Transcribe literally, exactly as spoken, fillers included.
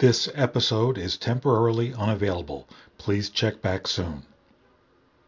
This episode is temporarily unavailable. Please check back soon.